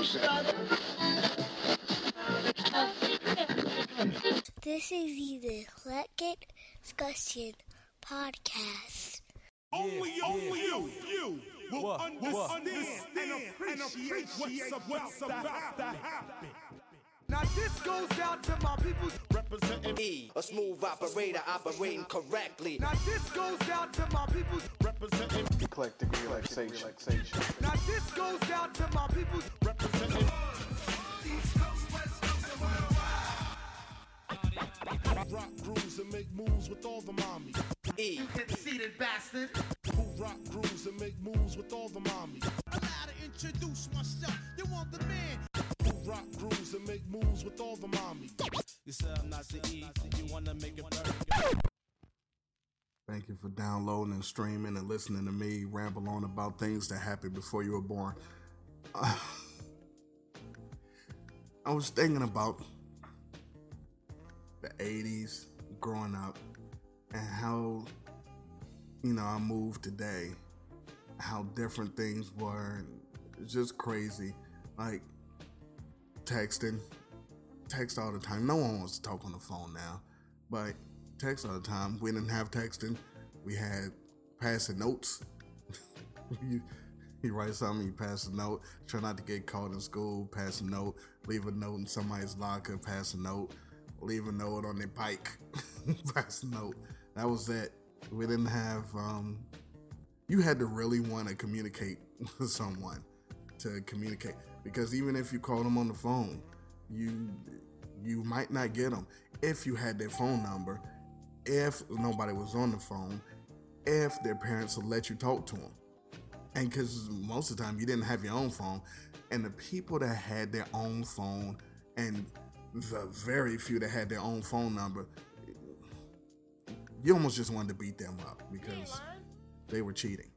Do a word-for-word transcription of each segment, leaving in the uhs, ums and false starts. This is the Collected Discussion Podcast. Only you, only you, you will what, understand, what, understand and appreciate, and appreciate what's about to happen. Now this goes out to my people representing me, a smooth operator operating correctly. Now this goes out to my people representing eclectic relaxation. relaxation. Now this goes out to my people representing East Coast, West Coast, and worldwide. Rock grooves and make moves with all the mommies. E. Conceited bastard. Who rock grooves and make moves with all the mommies. Allow to introduce myself. You want the man. Rock grooves and make moves with all the mommies. You said I'm not the E, you wanna make it burn. Thank you for downloading, streaming, and listening to me ramble on about things that happened before you were born. Uh, I was thinking about the eighties growing up and how, you know, I moved today. How different things were. It's just crazy. Like, texting, text all the time. No one wants to talk on the phone now, but text all the time. We didn't have texting. We had passing notes. you, you write something, you pass a note. Try not to get caught in school, pass a note. Leave a note in somebody's locker, pass a note. Leave a note on their bike, pass a note. That was it. We didn't have, um, you had to really want to communicate with someone to communicate. Because even if you call them on the phone, you you might not get them if you had their phone number, if nobody was on the phone, if their parents would let you talk to them. And because most of the time you didn't have your own phone, and the people that had their own phone and the very few that had their own phone number, you almost just wanted to beat them up because they were cheating.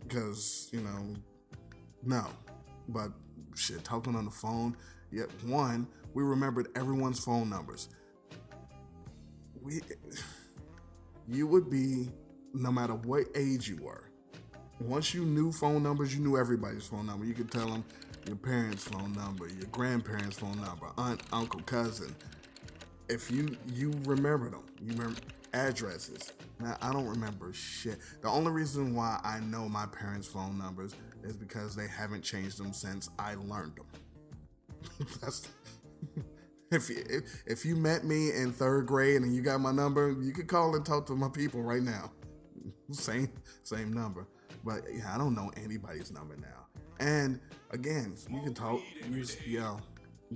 Because, you know, no. But shit, talking on the phone. Yet one, we remembered everyone's phone numbers. We, you would be, no matter what age you were, once you knew phone numbers, you knew everybody's phone number. You could tell them your parents' phone number, your grandparents' phone number, aunt, uncle, cousin. If you you remember them, you remember addresses. Now, I don't remember shit. The only reason why I know my parents' phone numbers is because they haven't changed them since I learned them. That's, if, you, if, if you met me in third grade and you got my number, you could call and talk to my people right now. Same same number. But yeah, I don't know anybody's number now. And again, you can talk. You, yo,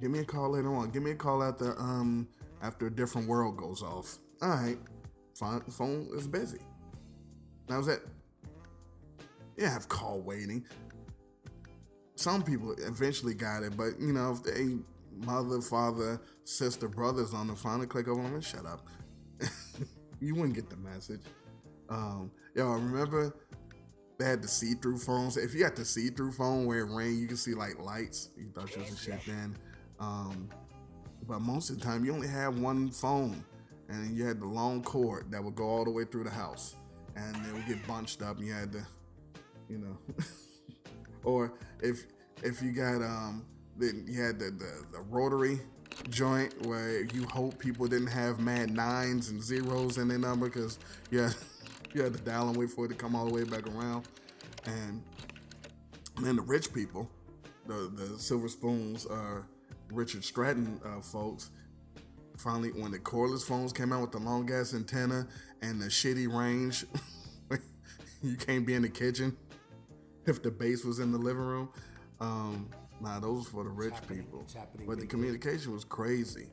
give me a call later on. Give me a call after, um, after a different world goes off. All right. Phone is busy. That was it. You didn't have call waiting. Some people eventually got it, but you know, if they mother, father, sister, brothers on the phone, they click over them and shut up. You wouldn't get the message. Um, y'all remember they had the see-through phones. If you got the see-through phone where it rang, you can see like lights. You thought you was a shit then. Um, but most of the time, you only had one phone. And you had the long cord that would go all the way through the house. And it would get bunched up and you had to, you know. Or if if you got, um, the, you had the, the, the rotary joint where you hope people didn't have mad nines and zeros in their number because you had, you had to dial and wait for it to come all the way back around. And then the rich people, the, the Silver Spoons, uh, Richard Stratton uh, folks, finally, when the cordless phones came out with the long ass antenna and the shitty range, you can't be in the kitchen if the bass was in the living room. Um, nah, those were for the rich people. But the communication was crazy.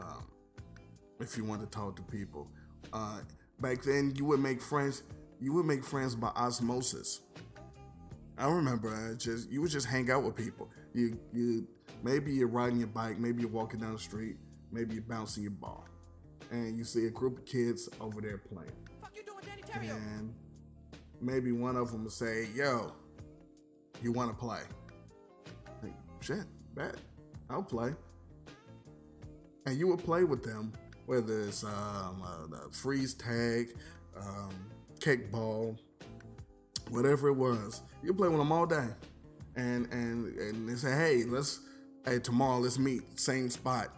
Um, if you want to talk to people, uh, back then you would make friends. You would make friends by osmosis. I remember uh, just you would just hang out with people. You you maybe you're riding your bike, maybe you're walking down the street. Maybe you're bouncing your ball, and you see a group of kids over there playing. Fuck you doing, Danny Terrio? And maybe one of them will say, "Yo, you want to play?" Like, shit, bet I'll play. And you will play with them, whether it's um, uh, the freeze tag, um, kickball, whatever it was. You play with them all day, and and and they say, hey, let's hey tomorrow let's meet same spot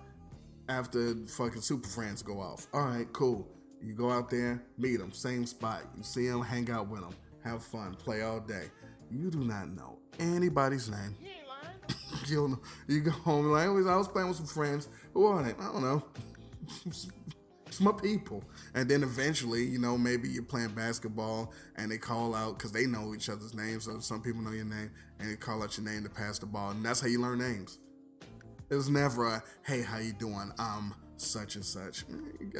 after fucking Super Friends go off. All right, cool. You go out there, meet them, same spot. You see them, hang out with them, have fun, play all day. You do not know anybody's name. You ain't lying. You don't know. You go home like, I was playing with some friends. Who are they? I don't know. It's my people. And then eventually, you know, maybe you're playing basketball and they call out because they know each other's names. So some people know your name and they call out your name to pass the ball. And that's how you learn names. It's never a, hey, how you doing? Um, such and such.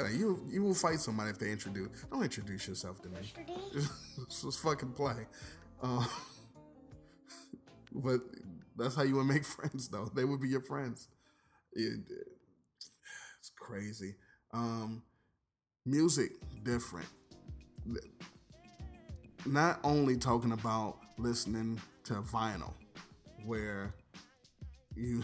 You you will fight somebody if they introduce. Don't introduce yourself to me. Let's, let's fucking play. Uh, but that's how you would make friends, though. They would be your friends. It, it's crazy. Um, music, different. Not only talking about listening to vinyl, where you...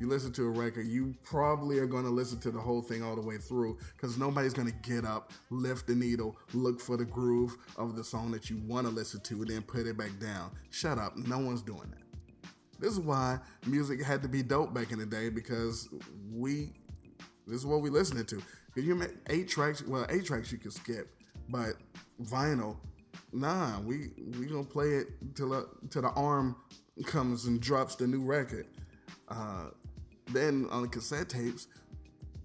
You listen to a record, you probably are going to listen to the whole thing all the way through because nobody's going to get up, lift the needle, look for the groove of the song that you want to listen to, and then put it back down. Shut up. No one's doing that. This is why music had to be dope back in the day because we, this is what we listening to. Because you make eight tracks, well, eight tracks you can skip, but vinyl, nah, we, we going to play it till, uh, till the arm comes and drops the new record. Uh, Then on cassette tapes,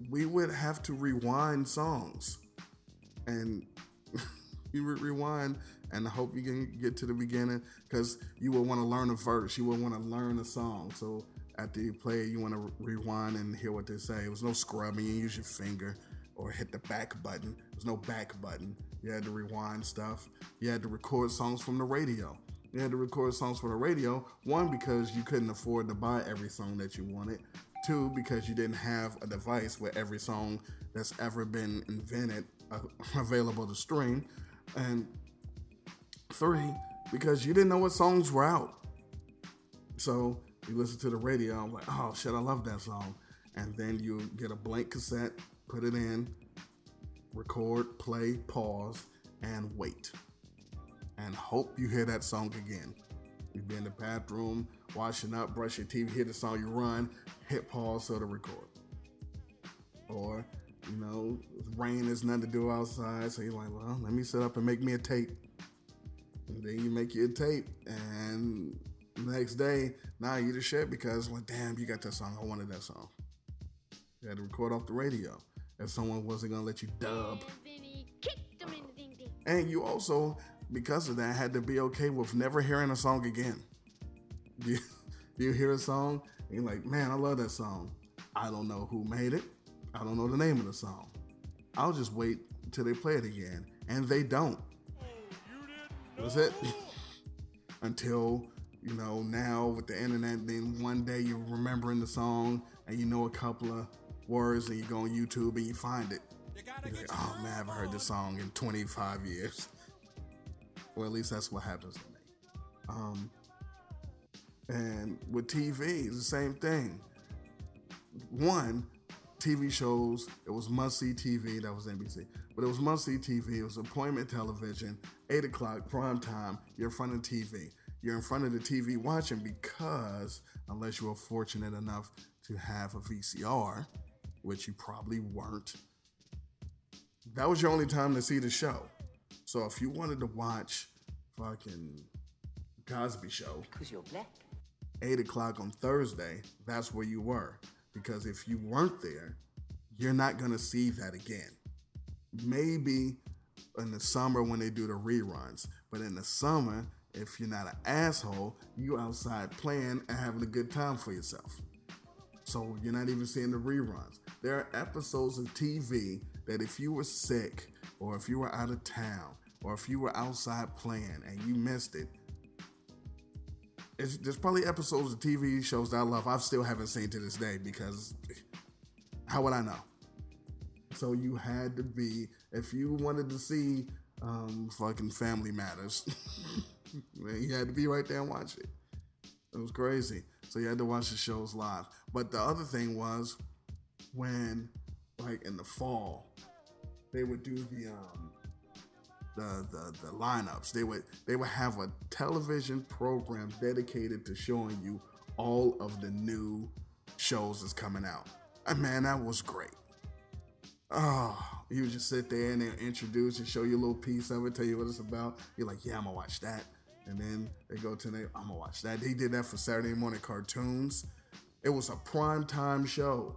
we would have to rewind songs, and you would rewind and hope you can get to the beginning because you would want to learn a verse, you would want to learn a song. So after you play it, you want to rewind and hear what they say. It was no scrubbing; you use your finger or hit the back button. There's no back button. You had to rewind stuff. You had to record songs from the radio. You had to record songs for the radio. One, because you couldn't afford to buy every song that you wanted. Two, because you didn't have a device where every song that's ever been invented uh, available to stream. And three, because you didn't know what songs were out. So you listen to the radio, I'm like, oh shit, I love that song. And then you get a blank cassette, put it in, record, play, pause, and wait. And hope you hear that song again. You'd be in the bathroom, washing up, brush your teeth, hear the song, you run, hit pause, so to record. Or, you know, rain is nothing to do outside, so you're like, well, let me sit up and make me a tape. And then you make your tape, and the next day, now nah, you the shit because, well, damn, you got that song, I wanted that song. You had to record off the radio if someone wasn't going to let you dub. And you also... because of that, I had to be okay with never hearing a song again. You, you hear a song, and you're like, man, I love that song. I don't know who made it. I don't know the name of the song. I'll just wait till they play it again. And they don't. Oh, you didn't know. That's it. Until, you know, now with the internet, then one day you're remembering the song, and you know a couple of words, and you go on YouTube, and you find it. You you're like, oh, man, I haven't heard this song in twenty-five years. Well, at least that's what happens to me. Um, and with T V, it's the same thing. One, T V shows, it was must-see T V, that was N B C. But it was must-see T V, it was appointment television, eight o'clock, prime time, you're in front of T V. You're in front of the T V watching because, unless you were fortunate enough to have a V C R, which you probably weren't, that was your only time to see the show. So if you wanted to watch fucking Cosby Show, because you're black, eight o'clock on Thursday, that's where you were. Because if you weren't there, you're not going to see that again. Maybe in the summer when they do the reruns. But in the summer, if you're not an asshole, you outside playing and having a good time for yourself. So you're not even seeing the reruns. There are episodes of T V that if you were sick or if you were out of town, or if you were outside playing and you missed it, it's, there's probably episodes of T V shows that I love I still haven't seen to this day because how would I know? So you had to be, if you wanted to see um, fucking Family Matters, you had to be right there and watch it. It was crazy. So you had to watch the shows live. But the other thing was when, like in the fall, they would do the um, the, the the lineups. They would they would have a television program dedicated to showing you all of the new shows that's coming out. And man, that was great. Oh, you just sit there and they'll introduce and show you a little piece of it, tell you what it's about. You're like, yeah, I'm gonna watch that. And then they go to the, I'm gonna watch that. They did that for Saturday morning cartoons. It was a primetime show.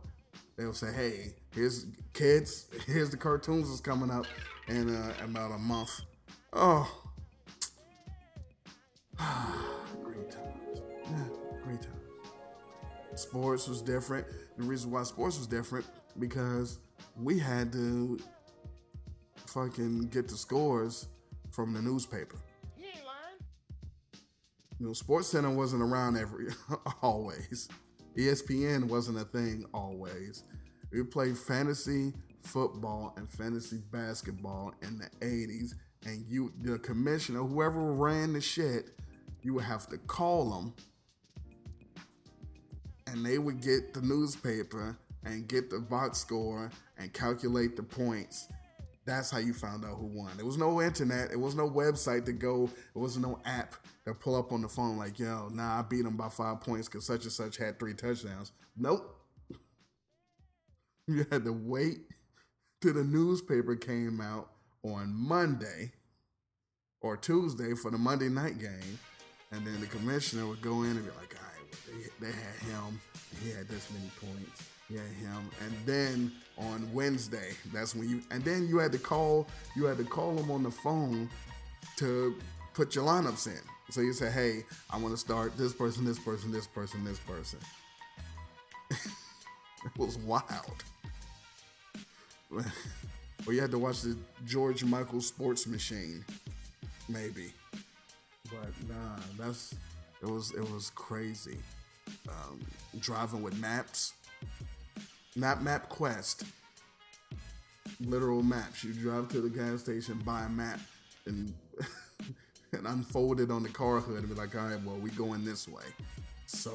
They'll say, hey, here's kids, here's the cartoons that's coming up in uh, about a month. Oh, great times. Yeah, great times. Sports was different. The reason why sports was different, because we had to fucking get the scores from the newspaper. You ain't lying. You know, Sports Center wasn't around every always. E S P N wasn't a thing always. We played fantasy football and fantasy basketball in the eighties, and you, the commissioner, whoever ran the shit, you would have to call them, and they would get the newspaper and get the box score and calculate the points. That's how you found out who won. There was no internet. There was no website to go. There was no app to pull up on the phone like, yo, nah, I beat them by five points because such and such had three touchdowns. Nope. You had to wait till the newspaper came out on Monday or Tuesday for the Monday night game. And then the commissioner would go in and be like, all right, they, they had him. He had this many points. Yeah, him. And then on Wednesday, that's when you, and then you had to call, you had to call him on the phone to put your lineups in. So you say, hey, I want to start this person, this person, this person, this person. It was wild. Well, you had to watch the George Michael Sports Machine, maybe. But nah, that's, it was, it was crazy. Um, driving with maps. Not map quest, literal maps. You drive to the gas station, buy a map, and and unfold it on the car hood and be like, all right, well, we're going this way. So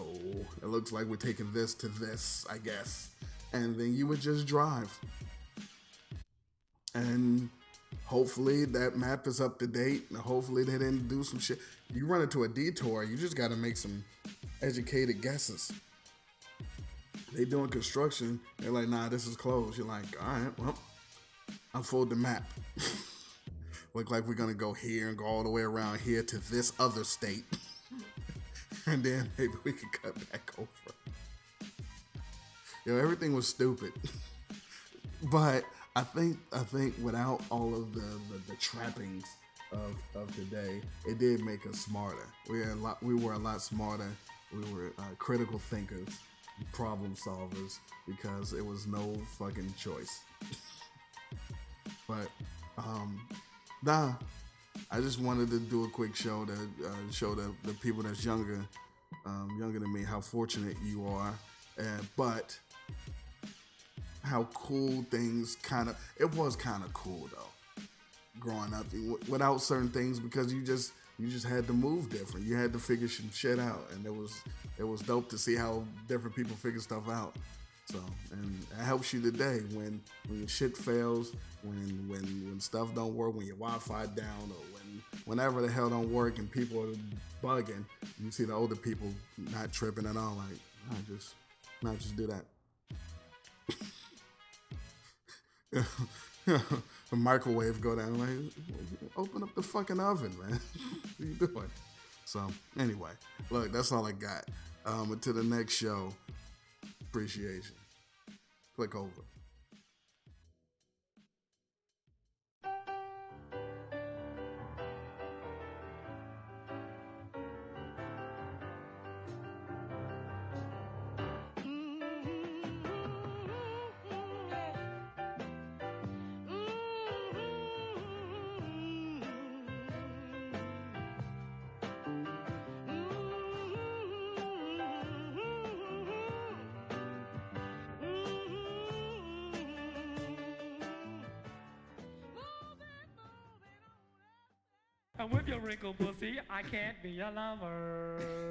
it looks like we're taking this to this, I guess. And then you would just drive. And hopefully that map is up to date, and hopefully they didn't do some shit. You run into a detour, you just got to make some educated guesses. They doing construction. They're like, nah, this is closed. You're like, all right, well, unfold the map. Look like we're going to go here and go all the way around here to this other state. And then maybe we can cut back over. You know, everything was stupid. But I think I think without all of the, the, the trappings of, of today, it did make us smarter. We were a lot, we were a lot smarter. We were uh, critical thinkers. Problem solvers, because it was no fucking choice. But um nah I just wanted to do a quick show to uh, show the, the people that's younger um younger than me how fortunate you are, and but how cool things kind of it was kind of cool though growing up without certain things, because you just You just had to move different. You had to figure some shit out, and it was it was dope to see how different people figure stuff out. So, and it helps you today when when your shit fails, when when when stuff don't work, when your Wi-Fi down, or when whenever the hell don't work and people are bugging. You see the older people not tripping at all. Like, I nah, just not nah, just do that. The microwave go down, like, open up the fucking oven, man. What you doing? So anyway, look, that's all I got. Um, until the next show, appreciation. Click over. With your wrinkled pussy, I can't be a lover.